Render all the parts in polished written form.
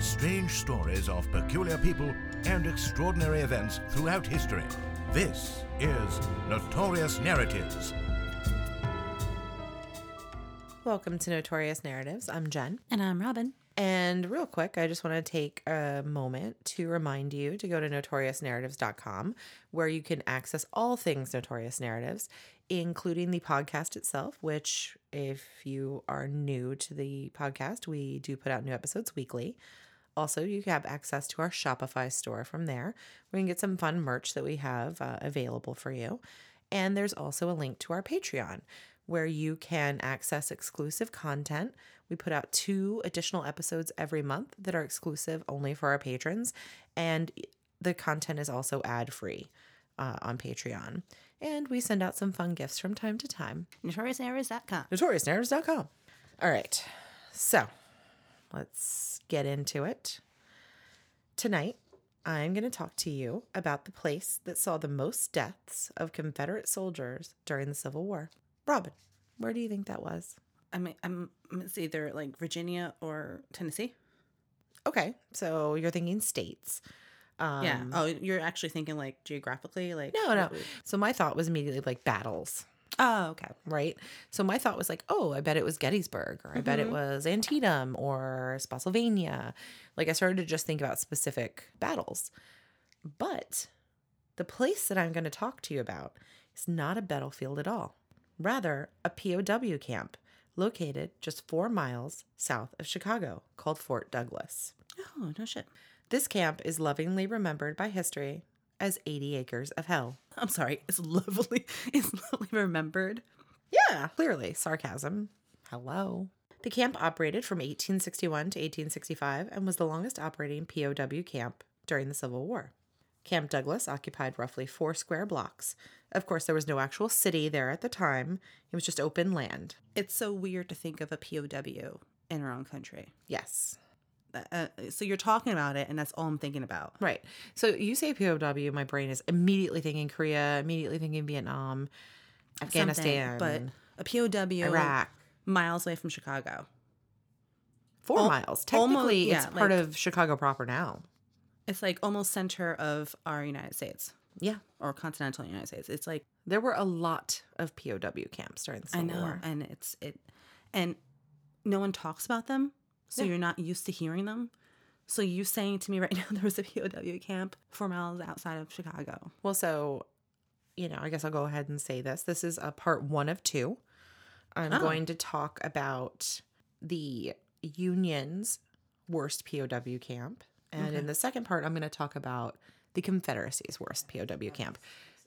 strange stories of peculiar people and extraordinary events throughout history. This is Notorious Narratives. Welcome to Notorious Narratives. I'm Jen. And I'm Robin. And real quick, I just want to take a moment to remind you to go to notoriousnarratives.com, where you can access all things Notorious Narratives, including the podcast itself, which if you are new to the podcast, we do put out new episodes weekly. Also, you have access to our Shopify store from there, where you can get some fun merch that we have available for you. And there's also a link to our Patreon, where you can access exclusive content. We put out 2 additional episodes every month that are exclusive only for our patrons, and the content is also ad-free on Patreon. And we send out some fun gifts from time to time. NotoriousNarratives.com. NotoriousNarratives.com. All right, so let's get into it. Tonight, I'm going to talk to you about the place that saw the most deaths of Confederate soldiers during the Civil War. Robin, where do you think that was? I mean, it's either like Virginia or Tennessee. Okay, so you're thinking states. Yeah. Oh, you're actually thinking like geographically, like no. So my thought was immediately like battles. Oh, okay. Right. So my thought was like, oh, I bet it was Gettysburg, or I bet it was Antietam or Spotsylvania. Like I started to just think about specific battles, but the place that I'm going to talk to you about is not a battlefield at all. Rather, a POW camp located just 4 miles south of Chicago called Fort Douglas. Oh, no shit. This camp is lovingly remembered by history as 80 acres of hell. I'm sorry, it's lovely remembered? Yeah, clearly. Sarcasm. Hello. The camp operated from 1861 to 1865 and was the longest operating POW camp during the Civil War. Camp Douglas occupied roughly 4 square blocks. Of course, there was no actual city there at the time. It was just open land. It's so weird to think of a POW in our own country. Yes. So you're talking about it, and that's all I'm thinking about. Right. So you say POW, my brain is immediately thinking Korea, immediately thinking Vietnam, Afghanistan. Something, but a POW, Iraq, miles away from Chicago. 4 miles. Technically, almost, yeah, it's part of Chicago proper now. It's like almost center of our United States. Yeah. Or continental United States. It's like there were a lot of POW camps during the Civil War. And and no one talks about them. So yeah. You're not used to hearing them. So you saying to me right now there was a POW camp 4 miles outside of Chicago. Well, so, I guess I'll go ahead and say this. This is a part 1 of 2. I'm going to talk about the Union's worst POW camp. And in the second part, I'm going to talk about the Confederacy's worst POW camp,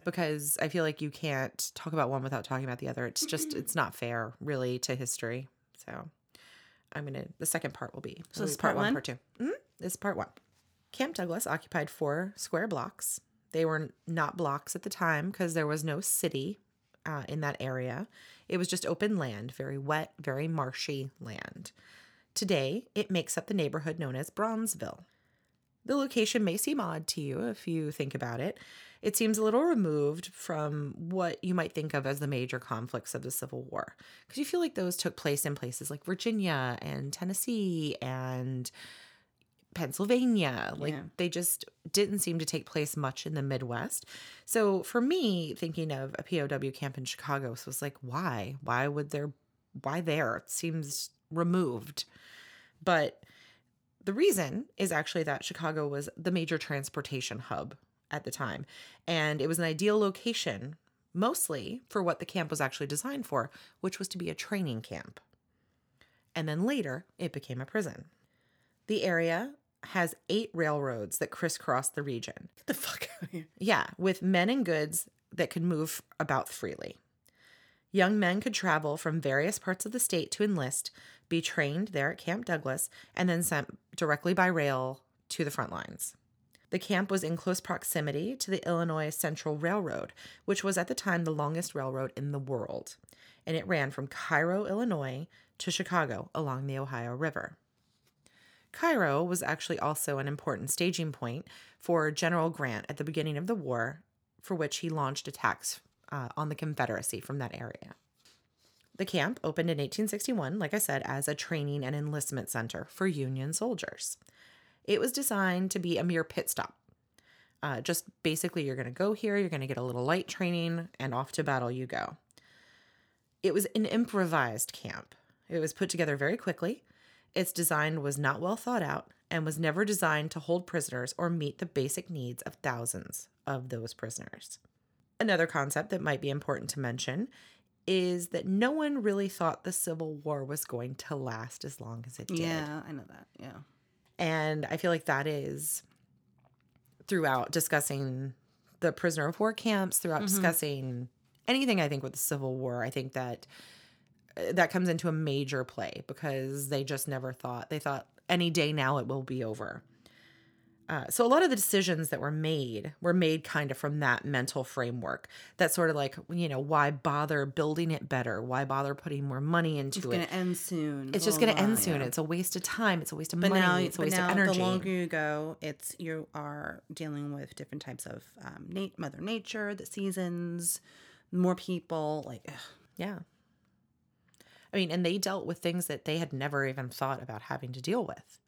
because I feel like you can't talk about one without talking about the other. It's just, it's not fair really to history. So the second part will be, so this is part 1, part 2. Mm-hmm. This is part 1. Camp Douglas occupied 4 square blocks. They were not blocks at the time because there was no city in that area. It was just open land, very wet, very marshy land. Today, it makes up the neighborhood known as Bronzeville. The location may seem odd to you if you think about it. It seems a little removed from what you might think of as the major conflicts of the Civil War, because you feel like those took place in places like Virginia and Tennessee and Pennsylvania. Like they just didn't seem to take place much in the Midwest. So for me, thinking of a POW camp in Chicago was like, why? Why there? It seems removed. But the reason is actually that Chicago was the major transportation hub at the time, and it was an ideal location mostly for what the camp was actually designed for, which was to be a training camp. And then later, it became a prison. The area has 8 railroads that crisscross the region. Get the fuck out of here. Yeah, with men and goods that could move about freely. Young men could travel from various parts of the state to enlist, be trained there at Camp Douglas, and then sent directly by rail to the front lines. The camp was in close proximity to the Illinois Central Railroad, which was at the time the longest railroad in the world, and it ran from Cairo, Illinois, to Chicago along the Ohio River. Cairo was actually also an important staging point for General Grant at the beginning of the war, for which he launched attacks on the Confederacy from that area. The camp opened in 1861, like I said, as a training and enlistment center for Union soldiers. It was designed to be a mere pit stop. Just basically, you're going to go here, you're going to get a little light training, and off to battle you go. It was an improvised camp. It was put together very quickly. Its design was not well thought out and was never designed to hold prisoners or meet the basic needs of thousands of those prisoners. Another concept that might be important to mention is that no one really thought the Civil War was going to last as long as it did. Yeah, I know that. Yeah. And I feel like that is throughout discussing the prisoner of war camps, throughout discussing anything, I think, with the Civil War. I think that comes into a major play because they just never thought. They thought any day now it will be over. So a lot of the decisions that were made kind of from that mental framework. That's sort of like, you know, why bother building it better? Why bother putting more money into it? It's going to end soon. It's just going to end soon. Yeah. It's a waste of time. It's a waste of money. It's a waste of energy. The longer you go, you are dealing with different types of Mother Nature, the seasons, more people. Like, ugh. Yeah. I mean, and they dealt with things that they had never even thought about having to deal with.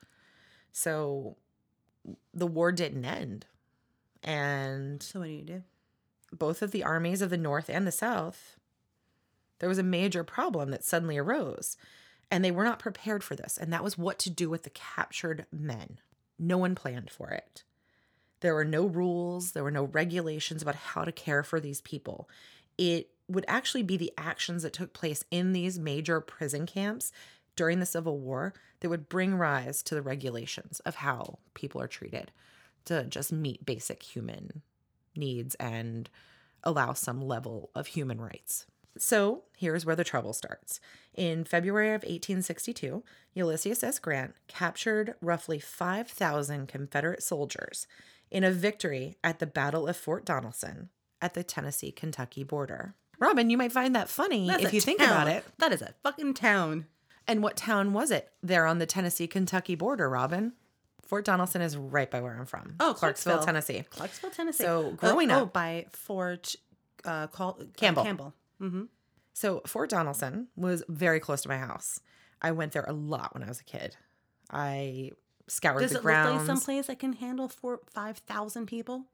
So the war didn't end. And so what do you do? Both of the armies of the North and the South, there was a major problem that suddenly arose. And they were not prepared for this. And that was what to do with the captured men. No one planned for it. There were no rules. There were no regulations about how to care for these people. It would actually be the actions that took place in these major prison camps during the Civil War that would bring rise to the regulations of how people are treated to just meet basic human needs and allow some level of human rights. So here's where the trouble starts. In February of 1862, Ulysses S. Grant captured roughly 5,000 Confederate soldiers in a victory at the Battle of Fort Donelson at the Tennessee-Kentucky border. Robin, you might find that funny if you think about it. That is a fucking town. And what town was it there on the Tennessee-Kentucky border, Robin? Fort Donelson is right by where I'm from. Oh, Clarksville, Tennessee. Clarksville, Tennessee. So growing up. Oh, by Fort Campbell. Campbell. Mm-hmm. So Fort Donelson was very close to my house. I went there a lot when I was a kid. I scoured the grounds. Does it look like someplace that can handle 5,000 people?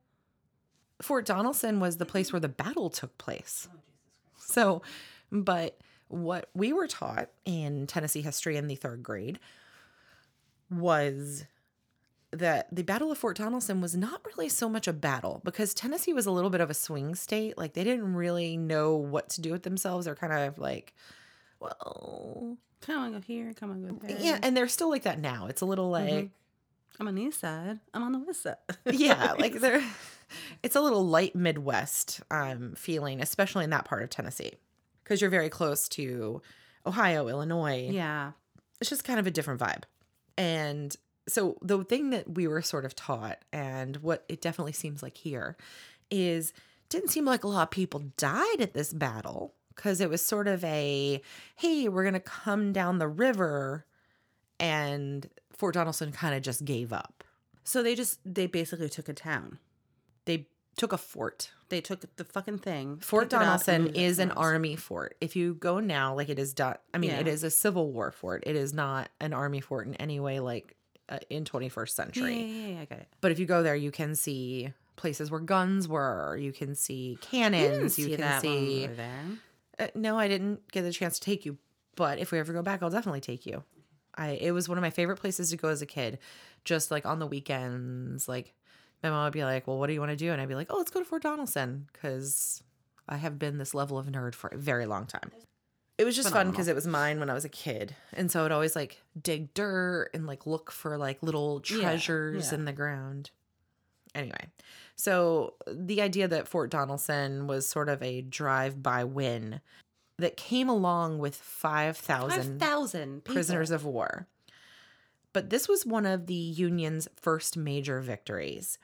Fort Donelson was the place where the battle took place. Oh, Jesus Christ. So, but what we were taught in Tennessee history in the third grade was that the Battle of Fort Donelson was not really so much a battle because Tennessee was a little bit of a swing state. Like, they didn't really know what to do with themselves. They're kind of like, well, come on, go here, come on, go there. Yeah, and they're still like that now. It's a little like, I'm on the east side, I'm on the west side. Yeah, like they're... It's a little light Midwest feeling, especially in that part of Tennessee, because you're very close to Ohio, Illinois. Yeah. It's just kind of a different vibe. And so the thing that we were sort of taught and what it definitely seems like here is didn't seem like a lot of people died at this battle because it was sort of a, hey, we're going to come down the river, and Fort Donelson kind of just gave up. So they basically took a town. They took a fort. They took the fucking thing. Fort Donelson is an army fort. If you go now, like it is done. I mean, It is a Civil War fort. It is not an army fort in any way, like in 21st century. Yeah, I got it. But if you go there, you can see places where guns were. You can see cannons. You can see. Over there. No, I didn't get the chance to take you. But if we ever go back, I'll definitely take you. It was one of my favorite places to go as a kid. Just like on the weekends, like. My mom would be like, well, what do you want to do? And I'd be like, oh, let's go to Fort Donelson, because I have been this level of nerd for a very long time. It was just fun because it was mine when I was a kid. And so I'd always like dig dirt and like look for like little treasures in the ground. Anyway, so the idea that Fort Donelson was sort of a drive-by win that came along with 5,000 prisoners of war. But this was one of the Union's first major victories.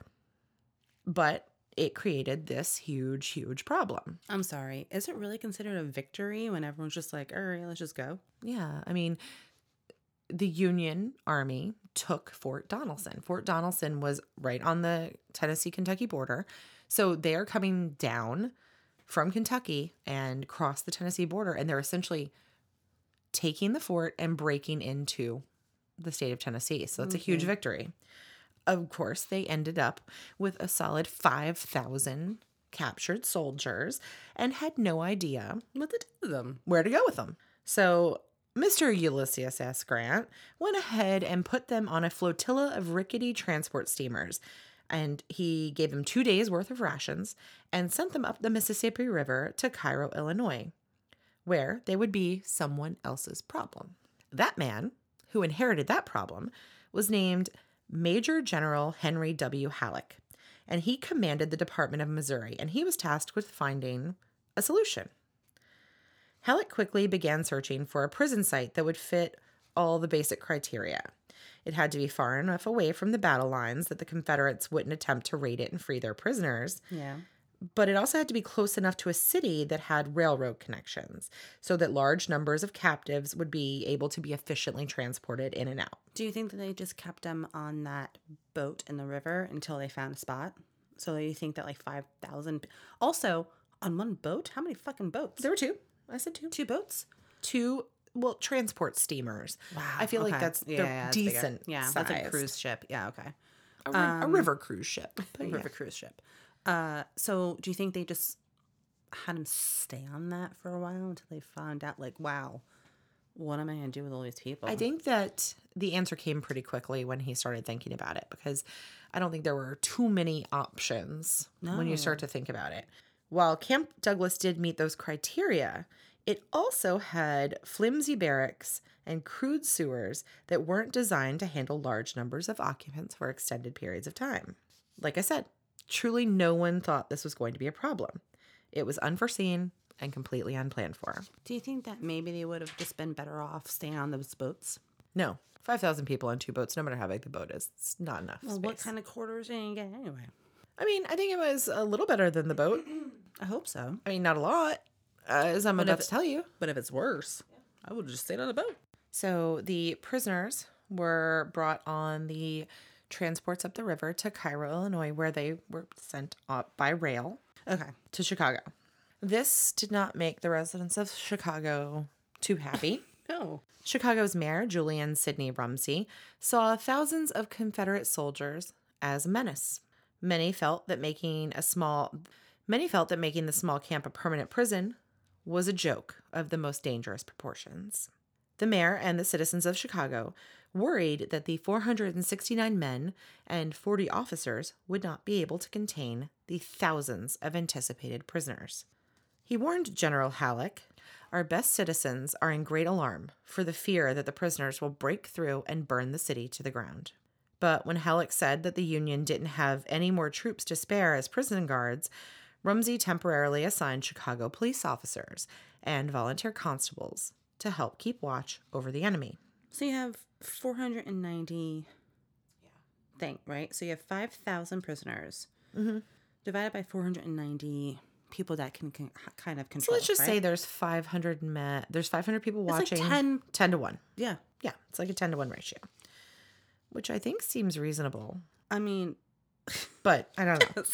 But it created this huge, huge problem. I'm sorry. Is it really considered a victory when everyone's just like, all right, let's just go? Yeah. I mean, the Union Army took Fort Donelson. Fort Donelson was right on the Tennessee-Kentucky border. So they are coming down from Kentucky and cross the Tennessee border. And they're essentially taking the fort and breaking into the state of Tennessee. So it's a huge victory. Of course, they ended up with a solid 5,000 captured soldiers and had no idea what to do with them, where to go with them. So Mr. Ulysses S. Grant went ahead and put them on a flotilla of rickety transport steamers, and he gave them 2 days' worth of rations and sent them up the Mississippi River to Cairo, Illinois, where they would be someone else's problem. That man who inherited that problem was named Major General Henry W. Halleck, and he commanded the Department of Missouri, and he was tasked with finding a solution. Halleck quickly began searching for a prison site that would fit all the basic criteria. It had to be far enough away from the battle lines that the Confederates wouldn't attempt to raid it and free their prisoners. Yeah. But it also had to be close enough to a city that had railroad connections so that large numbers of captives would be able to be efficiently transported in and out. Do you think that they just kept them on that boat in the river until they found a spot? So you think that like 5,000... Also, on one boat? How many fucking boats? There were two. I said two. Two boats? Two, well, transport steamers. Wow. I feel like that's decent size. Yeah, that's a cruise ship. Yeah, okay. A river cruise ship. A river cruise ship. So do you think they just had him stay on that for a while until they found out, like, wow, what am I going to do with all these people? I think that the answer came pretty quickly when he started thinking about it, because I don't think there were too many options when you start to think about it. While Camp Douglas did meet those criteria, it also had flimsy barracks and crude sewers that weren't designed to handle large numbers of occupants for extended periods of time. Like I said, truly no one thought this was going to be a problem. It was unforeseen and completely unplanned for. Do you think that maybe they would have just been better off staying on those boats? No. 5,000 people on two boats, no matter how big the boat is. It's not enough space. What kind of quarters did you get anyway? I mean, I think it was a little better than the boat. I hope so. I mean, not a lot, as I'm about to tell you. But if it's worse, I would have just stayed on the boat. So the prisoners were brought on the transports up the river to Cairo, Illinois, where they were sent up by rail to Chicago. This did not make the residents of Chicago too happy. No. Chicago's mayor, Julian Sidney Rumsey, saw thousands of Confederate soldiers as a menace. Many felt that making the small camp a permanent prison was a joke of the most dangerous proportions. The mayor and the citizens of Chicago worried that the 469 men and 40 officers would not be able to contain the thousands of anticipated prisoners. He warned General Halleck, "Our best citizens are in great alarm for the fear that the prisoners will break through and burn the city to the ground." But when Halleck said that the Union didn't have any more troops to spare as prison guards, Rumsey temporarily assigned Chicago police officers and volunteer constables to help keep watch over the enemy. So you have 490 thing, right? So you have 5,000 prisoners divided by 490 people that can kind of control. So let's just say there's 500 people watching. It's like 10 to 1. Yeah. Yeah, it's like a 10 to 1 ratio, which I think seems reasonable. I mean, but I don't know.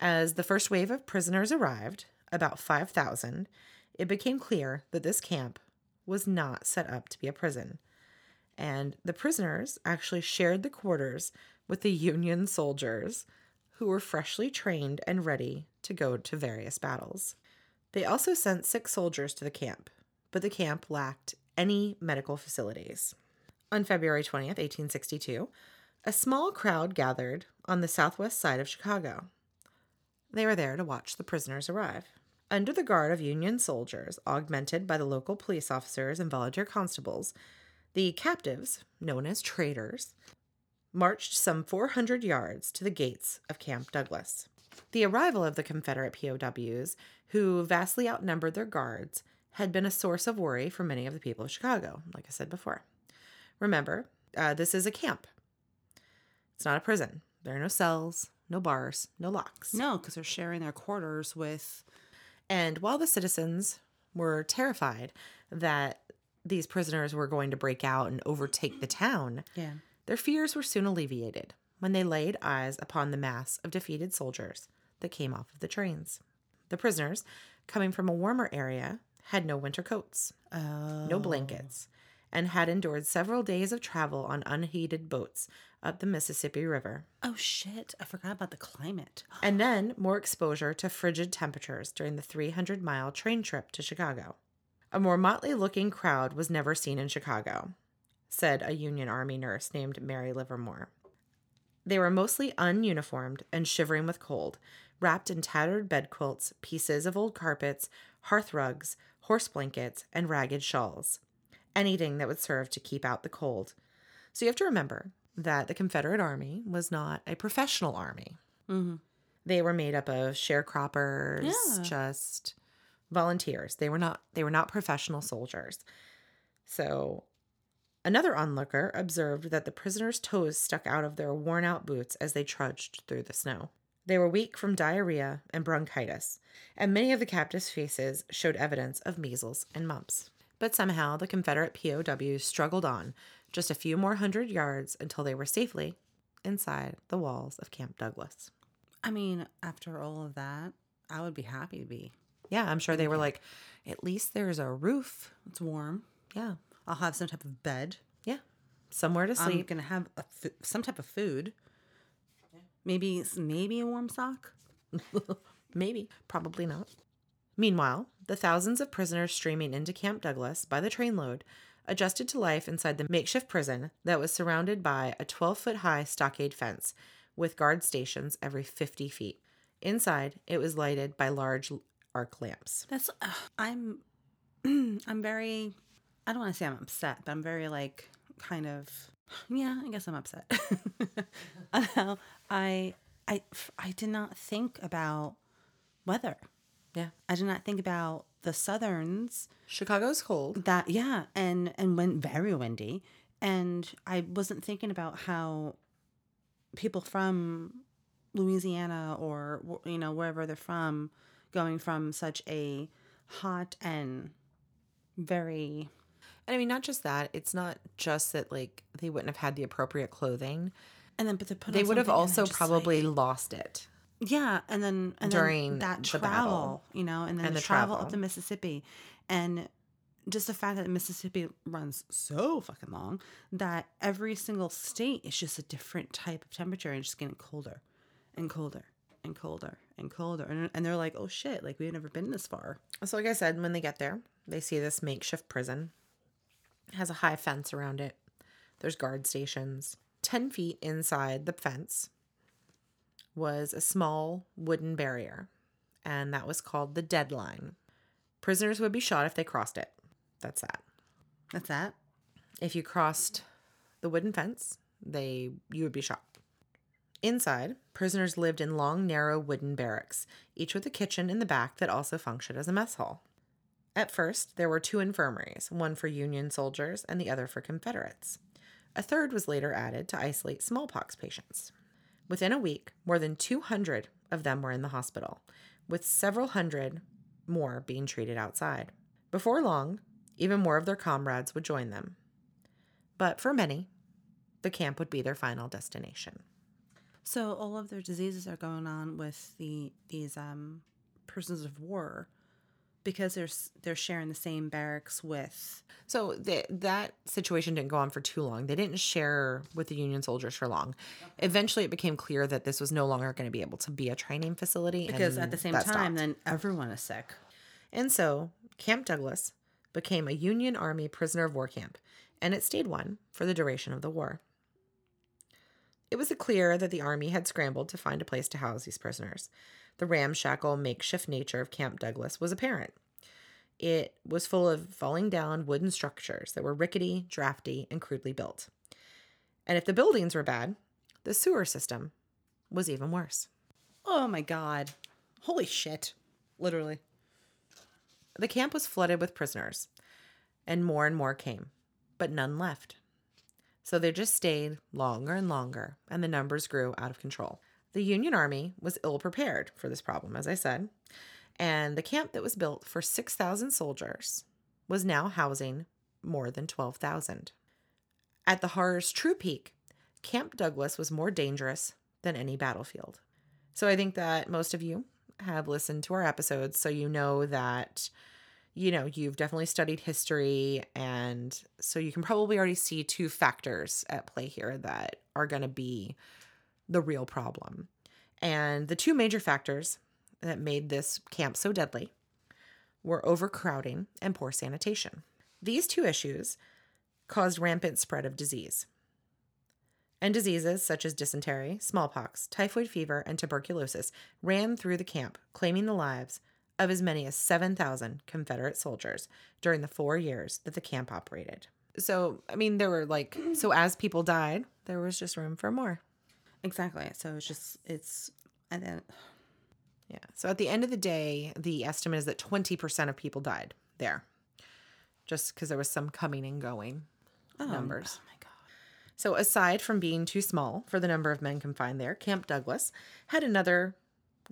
As the first wave of prisoners arrived, about 5,000, it became clear that this camp was not set up to be a prison. And the prisoners actually shared the quarters with the Union soldiers who were freshly trained and ready to go to various battles. They also sent 6 soldiers to the camp, but the camp lacked any medical facilities. On February 20th, 1862, a small crowd gathered on the southwest side of Chicago. They were there to watch the prisoners arrive. Under the guard of Union soldiers, augmented by the local police officers and volunteer constables, the captives, known as traitors, marched some 400 yards to the gates of Camp Douglas. The arrival of the Confederate POWs, who vastly outnumbered their guards, had been a source of worry for many of the people of Chicago, like I said before. Remember, this is a camp. It's not a prison. There are no cells, no bars, no locks. No, because they're sharing their quarters with... And while the citizens were terrified that these prisoners were going to break out and overtake the town, their fears were soon alleviated when they laid eyes upon the mass of defeated soldiers that came off of the trains. The prisoners, coming from a warmer area, had no winter coats, no blankets, and had endured several days of travel on unheated boats up the Mississippi River. Oh, shit. I forgot about the climate. And then more exposure to frigid temperatures during the 300-mile train trip to Chicago. A more motley-looking crowd was never seen in Chicago, said a Union Army nurse named Mary Livermore. They were mostly ununiformed and shivering with cold, wrapped in tattered bedquilts, pieces of old carpets, hearth rugs, horse blankets, and ragged shawls. Anything that would serve to keep out the cold. So you have to remember that the Confederate Army was not a professional army. Mm-hmm. They were made up of sharecroppers, just volunteers. They were not professional soldiers. So another onlooker observed that the prisoners' toes stuck out of their worn-out boots as they trudged through the snow. They were weak from diarrhea and bronchitis, and many of the captives' faces showed evidence of measles and mumps. But somehow the Confederate POWs struggled on just a few more hundred yards until they were safely inside the walls of Camp Douglas. I mean, after all of that, I would be happy to be. Yeah, I'm sure they were like, at least there's a roof. It's warm. Yeah. I'll have some type of bed. Yeah. Somewhere to sleep. I'm going to have some type of food. Yeah. Maybe a warm sock. Maybe. Probably not. Meanwhile, the thousands of prisoners streaming into Camp Douglas by the trainload adjusted to life inside the makeshift prison that was surrounded by a 12-foot-high stockade fence with guard stations every 50 feet. Inside, it was lighted by large arc lamps. That's I'm very, I don't want to say I'm upset, but I'm very like kind of, yeah, I guess I'm upset. I did not think about weather. Yeah. I did not think about the Southerns. Chicago's cold. That, yeah. And went very windy. And I wasn't thinking about how people from Louisiana or, you know, wherever they're from, going from such a hot and very... And I mean, not just that. It's not just that, like, they wouldn't have had the appropriate clothing. And then, but they would have also probably like... lost it. Yeah, and during then that travel, you know, and then the travel up the Mississippi, and just the fact that the Mississippi runs so fucking long that every single state is just a different type of temperature and just getting colder and colder and colder and colder. And they're like, oh shit, like we've never been this far. So like I said, when they get there, they see this makeshift prison. It has a high fence around it. There's guard stations. 10 feet inside the fence was a small wooden barrier, and that was called the deadline. Prisoners would be shot if they crossed it. That's that. That's that? If you crossed the wooden fence, you would be shot. Inside, prisoners lived in long, narrow wooden barracks, each with a kitchen in the back that also functioned as a mess hall. At first, there were two infirmaries, one for Union soldiers and the other for Confederates. A third was later added to isolate smallpox patients. Within a week, more than 200 of them were in the hospital, with several hundred more being treated outside. Before long, even more of their comrades would join them. But for many, the camp would be their final destination. So all of their diseases are going on with these prisoners of war because they're sharing the same barracks with... So that situation didn't go on for too long. They didn't share with the Union soldiers for long. Okay. Eventually, it became clear that this was no longer going to be able to be a training facility. Because at the same time, Then everyone is sick. And so Camp Douglas became a Union Army prisoner of war camp, and it stayed one for the duration of the war. It was clear that the Army had scrambled to find a place to house these prisoners. The ramshackle, makeshift nature of Camp Douglas was apparent. It was full of falling down wooden structures that were rickety, drafty, and crudely built. And if the buildings were bad, the sewer system was even worse. Oh my God. Holy shit. Literally. The camp was flooded with prisoners, and more came, but none left. So they just stayed longer and longer, and the numbers grew out of control. The Union Army was ill-prepared for this problem, as I said, and the camp that was built for 6,000 soldiers was now housing more than 12,000. At the horror's true peak, Camp Douglas was more dangerous than any battlefield. So I think that most of you have listened to our episodes, so you know that you know, you've definitely studied history, and so you can probably already see two factors at play here that are going to be the real problem. And the two major factors that made this camp so deadly were overcrowding and poor sanitation. These two issues caused rampant spread of disease. And diseases such as dysentery, smallpox, typhoid fever, and tuberculosis ran through the camp, claiming the lives of as many as 7,000 Confederate soldiers during the 4 years that the camp operated. So, I mean, there were like, so as people died, there was just room for more. Exactly. So it's just, it's, and then, yeah. So at the end of the day, the estimate is that 20% of people died there, just because there was some coming and going numbers. Oh my God. So aside from being too small for the number of men confined there, Camp Douglas had another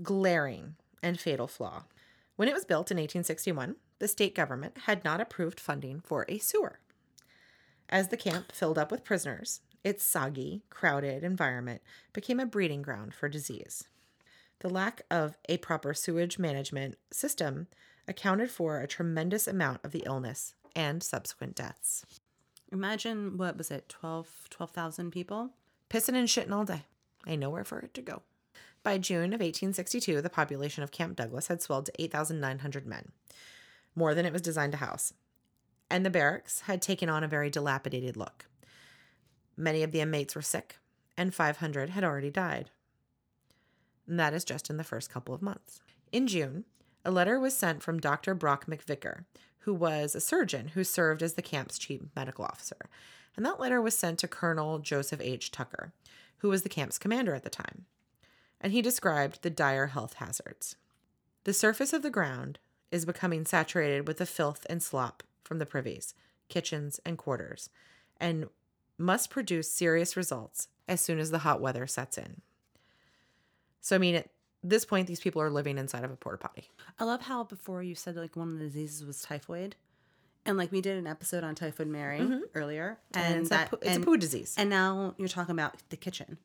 glaring and fatal flaw. When it was built in 1861, the state government had not approved funding for a sewer. As the camp filled up with prisoners, its soggy, crowded environment became a breeding ground for disease. The lack of a proper sewage management system accounted for a tremendous amount of the illness and subsequent deaths. Imagine, what was it, 12,000 people? Pissing and shitting all day. Ain't nowhere for it to go. By June of 1862, the population of Camp Douglas had swelled to 8,900 men, more than it was designed to house. And the barracks had taken on a very dilapidated look. Many of the inmates were sick, and 500 had already died. And that is just in the first couple of months. In June, a letter was sent from Dr. Brock McVicker, who was a surgeon who served as the camp's chief medical officer. And that letter was sent to Colonel Joseph H. Tucker, who was the camp's commander at the time. And he described the dire health hazards. The surface of the ground is becoming saturated with the filth and slop from the privies, kitchens, and quarters, and must produce serious results as soon as the hot weather sets in. So, I mean, at this point, these people are living inside of a porta potty. I love how before you said, like, one of the diseases was typhoid. And, like, we did an episode on typhoid Mary earlier. And it's a poo disease. And now you're talking about the kitchen.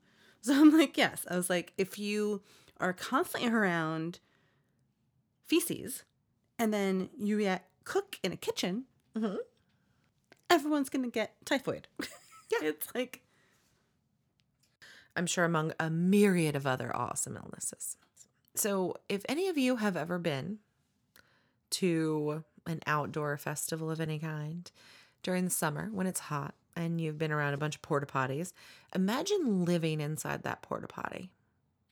So I'm like, yes. I was like, if you are constantly around feces and then you cook in a kitchen, everyone's going to get typhoid. Yeah. It's like, I'm sure, among a myriad of other awesome illnesses. So if any of you have ever been to an outdoor festival of any kind during the summer when it's hot, and you've been around a bunch of porta potties, imagine living inside that porta potty.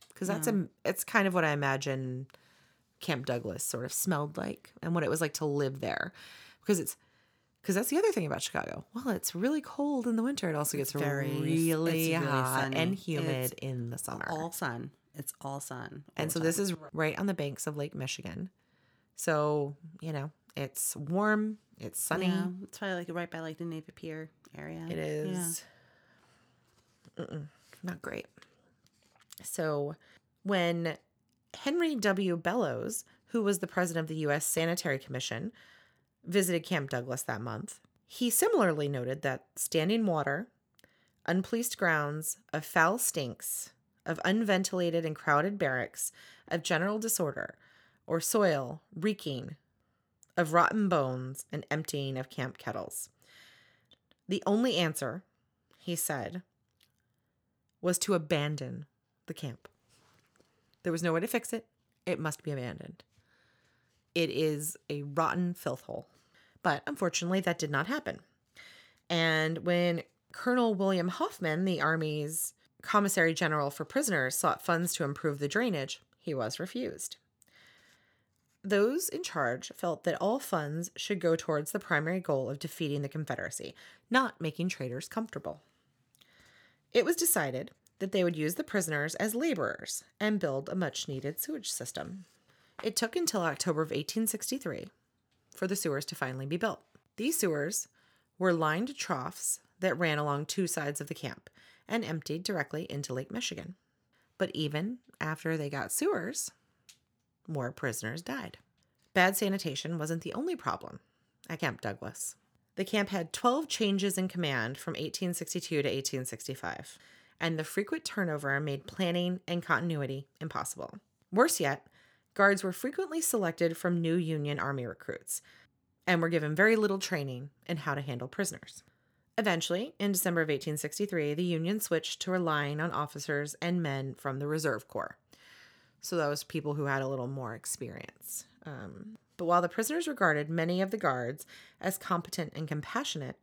Because that's it's kind of what I imagine Camp Douglas sort of smelled like, and what it was like to live there. Because that's the other thing about Chicago. Well, it's really cold in the winter. It also gets really hot and humid in the summer. All sun. It's all sun. And so this is right on the banks of Lake Michigan. So, you know, it's warm. It's sunny. Yeah, it's probably like right by like the Navy Pier area. It is. Yeah. Not great. So when Henry W. Bellows, who was the president of the U.S. Sanitary Commission, visited Camp Douglas that month, he similarly noted that standing water, unpoliced grounds, of foul stinks, of unventilated and crowded barracks, of general disorder, or soil reeking of rotten bones and emptying of camp kettles. The only answer, he said, was to abandon the camp. There was no way to fix it. It must be abandoned. It is a rotten filth hole. But unfortunately, that did not happen. And when Colonel William Hoffman, the Army's commissary general for prisoners, sought funds to improve the drainage, he was refused. Those in charge felt that all funds should go towards the primary goal of defeating the Confederacy, not making traitors comfortable. It was decided that they would use the prisoners as laborers and build a much-needed sewage system. It took until October of 1863 for the sewers to finally be built. These sewers were lined troughs that ran along two sides of the camp and emptied directly into Lake Michigan. But even after they got sewers, more prisoners died. Bad sanitation wasn't the only problem at Camp Douglas. The camp had 12 changes in command from 1862 to 1865, and the frequent turnover made planning and continuity impossible. Worse yet, guards were frequently selected from new Union Army recruits, and were given very little training in how to handle prisoners. Eventually, in December of 1863, the Union switched to relying on officers and men from the Reserve Corps. So those people who had a little more experience. But while the prisoners regarded many of the guards as competent and compassionate,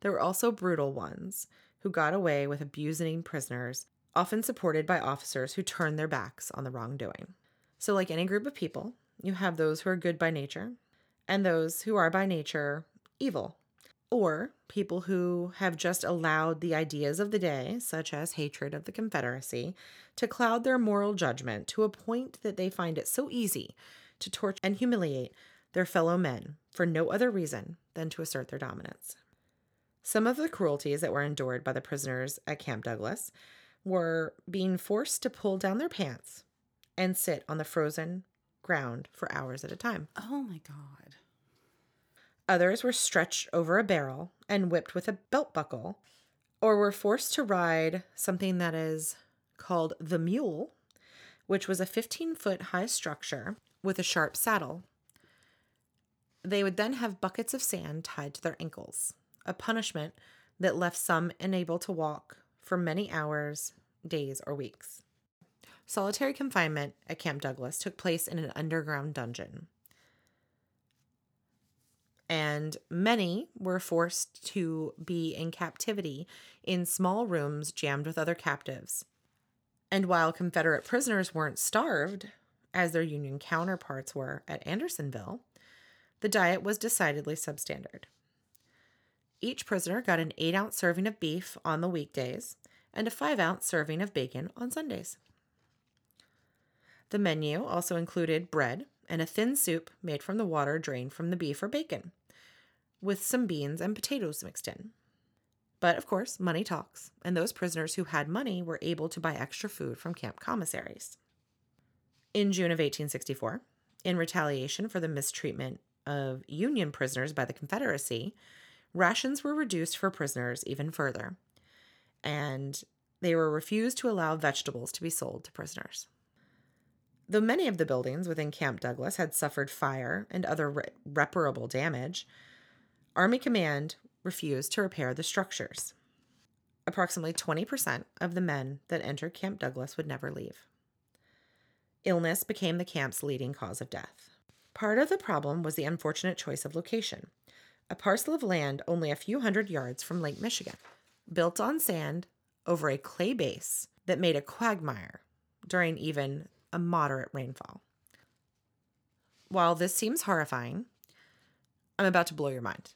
there were also brutal ones who got away with abusing prisoners, often supported by officers who turned their backs on the wrongdoing. So like any group of people, you have those who are good by nature and those who are by nature evil, or people who have just allowed the ideas of the day, such as hatred of the Confederacy, to cloud their moral judgment to a point that they find it so easy to torture and humiliate their fellow men for no other reason than to assert their dominance. Some of the cruelties that were endured by the prisoners at Camp Douglas were being forced to pull down their pants and sit on the frozen ground for hours at a time. Oh my God. Others were stretched over a barrel and whipped with a belt buckle, or were forced to ride something that is called the mule, which was a 15-foot high structure with a sharp saddle. They would then have buckets of sand tied to their ankles, a punishment that left some unable to walk for many hours, days, or weeks. Solitary confinement at Camp Douglas took place in an underground dungeon, and many were forced to be in captivity in small rooms jammed with other captives. And while Confederate prisoners weren't starved, as their Union counterparts were at Andersonville, the diet was decidedly substandard. Each prisoner got an 8-ounce serving of beef on the weekdays and a 5-ounce serving of bacon on Sundays. The menu also included bread and a thin soup made from the water drained from the beef or bacon, with some beans and potatoes mixed in. But, of course, money talks, and those prisoners who had money were able to buy extra food from camp commissaries. In June of 1864, in retaliation for the mistreatment of Union prisoners by the Confederacy, rations were reduced for prisoners even further, and they were refused to allow vegetables to be sold to prisoners. Though many of the buildings within Camp Douglas had suffered fire and other reparable damage, Army Command refused to repair the structures. Approximately 20% of the men that entered Camp Douglas would never leave. Illness became the camp's leading cause of death. Part of the problem was the unfortunate choice of location. A parcel of land only a few hundred yards from Lake Michigan, built on sand over a clay base that made a quagmire during even a moderate rainfall. While this seems horrifying, I'm about to blow your mind.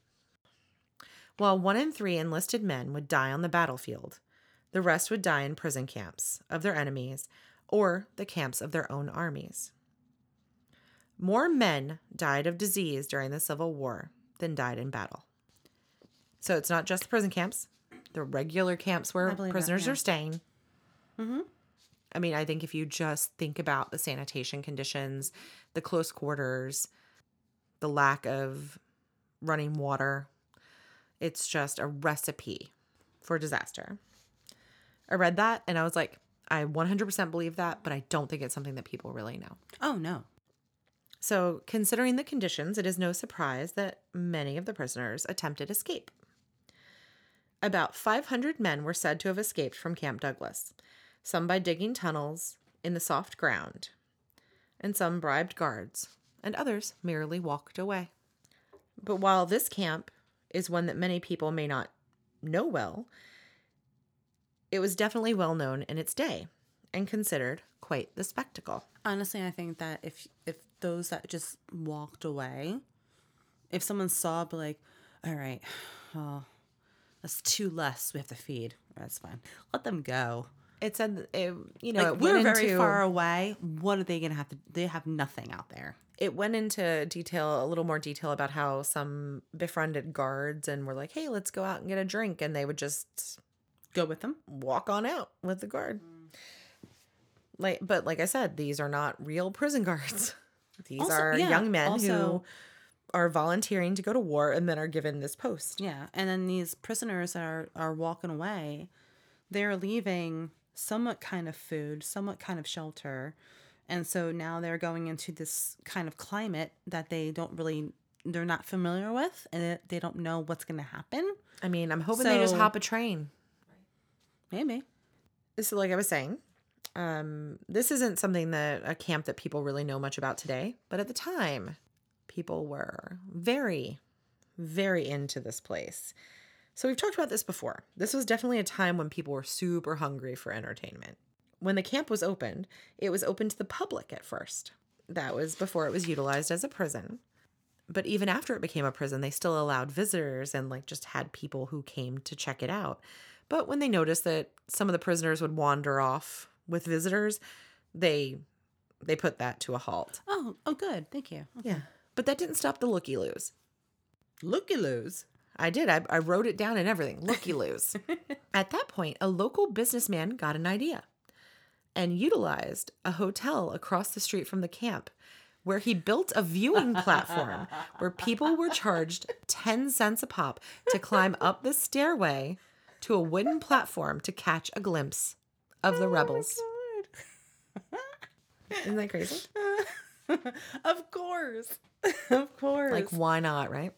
While 1 in 3 enlisted men would die on the battlefield, the rest would die in prison camps of their enemies or the camps of their own armies. More men died of disease during the Civil War than died in battle. So it's not just the prison camps, the regular camps where prisoners are staying. Mm-hmm. I mean, I think if you just think about the sanitation conditions, the close quarters, the lack of running water, it's just a recipe for disaster. I read that and I was like, I 100% believe that, but I don't think it's something that people really know. Oh, no. So, considering the conditions, it is no surprise that many of the prisoners attempted escape. About 500 men were said to have escaped from Camp Douglas, some by digging tunnels in the soft ground, and some bribed guards, and others merely walked away. But while this camp is one that many people may not know well, it was definitely well known in its day and considered quite the spectacle. Honestly, I think that if those that just walked away, if someone saw, be like, all right, oh, that's 2 less we have to feed. That's fine. Let them go. It said, it we're very far away. What are they going to have to? They have nothing out there. It went into detail, a little more detail about how some befriended guards and were like, hey, let's go out and get a drink. And they would just go with them, walk on out with the guard. But like I said, these are not real prison guards. These are young men who are volunteering to go to war and then are given this post. Yeah, and then these prisoners are walking away. They're leaving somewhat kind of food, somewhat kind of shelter. And so now they're going into this kind of climate that they don't really they're not familiar with, and they don't know what's going to happen. I mean, I'm hoping they just hop a train. Maybe. So like I was saying, this isn't something that a camp that people really know much about today, but at the time, people were very, very into this place. So we've talked about this before. This was definitely a time when people were super hungry for entertainment. When the camp was opened, it was open to the public at first. That was before it was utilized as a prison. But even after it became a prison, they still allowed visitors and like just had people who came to check it out. But when they noticed that some of the prisoners would wander off with visitors, they put that to a halt. Oh, good. Thank you. Okay. Yeah. But that didn't stop the looky-loos. Looky-loos? I did. I wrote it down and everything. Looky-loos. At that point, a local businessman got an idea and utilized a hotel across the street from the camp, where he built a viewing platform where people were charged 10 cents a pop to climb up the stairway to a wooden platform to catch a glimpse of the rebels. My God. Isn't that crazy? Of course. Of course. Like, why not, right?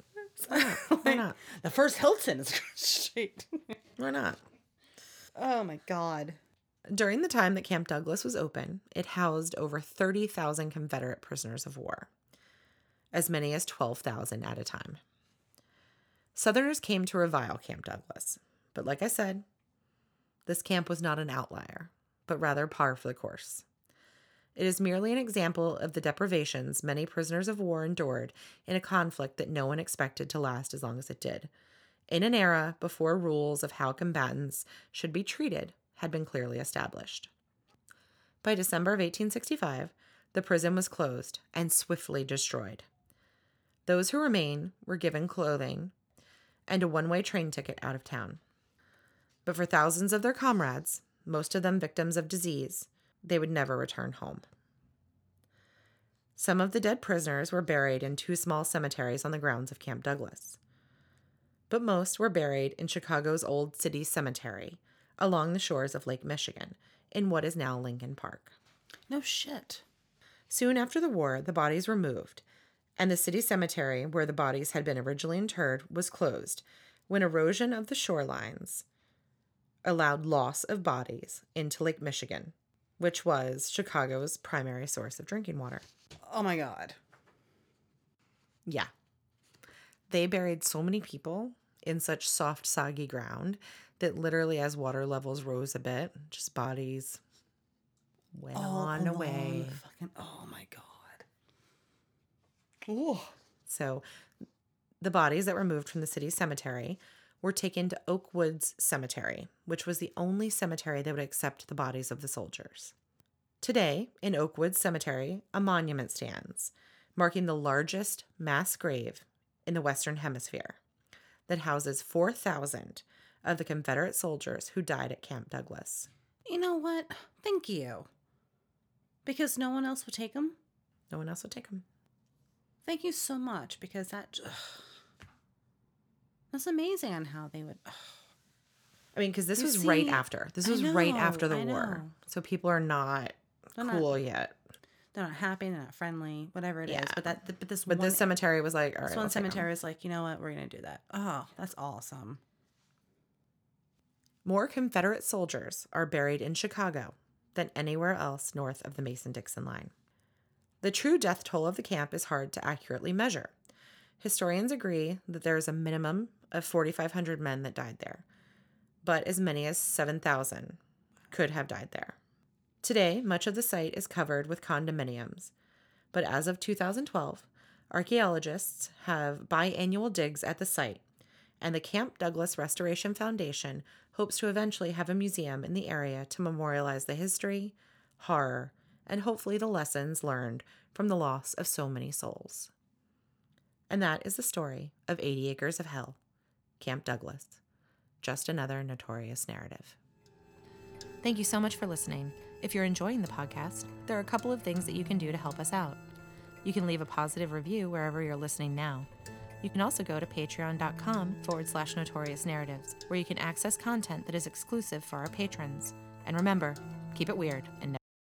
Why not? The first Hilton is straight. Why not? Oh, my God. During the time that Camp Douglas was open, it housed over 30,000 Confederate prisoners of war, as many as 12,000 at a time. Southerners came to revile Camp Douglas, but like I said, this camp was not an outlier, but rather par for the course. It is merely an example of the deprivations many prisoners of war endured in a conflict that no one expected to last as long as it did, in an era before rules of how combatants should be treated had been clearly established. By December of 1865, the prison was closed and swiftly destroyed. Those who remained were given clothing and a one-way train ticket out of town. But for thousands of their comrades, most of them victims of disease, they would never return home. Some of the dead prisoners were buried in two small cemeteries on the grounds of Camp Douglas, but most were buried in Chicago's Old City Cemetery, along the shores of Lake Michigan, in what is now Lincoln Park. No shit. Soon after the war, the bodies were moved, and the city cemetery where the bodies had been originally interred was closed when erosion of the shorelines allowed loss of bodies into Lake Michigan, which was Chicago's primary source of drinking water. Oh my God. Yeah. They buried so many people in such soft, soggy ground that literally as water levels rose a bit, just bodies went on away. Oh, my God. Ooh. So the bodies that were moved from the city cemetery were taken to Oak Woods Cemetery, which was the only cemetery that would accept the bodies of the soldiers. Today, in Oak Woods Cemetery, a monument stands, marking the largest mass grave in the Western Hemisphere that houses 4,000 of the Confederate soldiers who died at Camp Douglas. You know what? Thank you. Because no one else would take them? No one else would take them. Thank you so much, because that's amazing on how they would... Ugh. I mean, because this was right after the war. So people are not cool yet. They're not happy, they're not friendly, whatever it is. But this cemetery was like, all right, one cemetery is like, you know what? We're going to do that. Oh, that's awesome. More Confederate soldiers are buried in Chicago than anywhere else north of the Mason-Dixon line. The true death toll of the camp is hard to accurately measure. Historians agree that there is a minimum of 4,500 men that died there, but as many as 7,000 could have died there. Today, much of the site is covered with condominiums, but as of 2012, archaeologists have biannual digs at the site, and the Camp Douglas Restoration Foundation hopes to eventually have a museum in the area to memorialize the history, horror, and hopefully the lessons learned from the loss of so many souls. And that is the story of 80 Acres of Hell, Camp Douglas, just another notorious narrative. Thank you so much for listening. If you're enjoying the podcast, there are a couple of things that you can do to help us out. You can leave a positive review wherever you're listening now. You can also go to patreon.com/notoriousnarratives, where you can access content that is exclusive for our patrons. And remember, keep it weird and never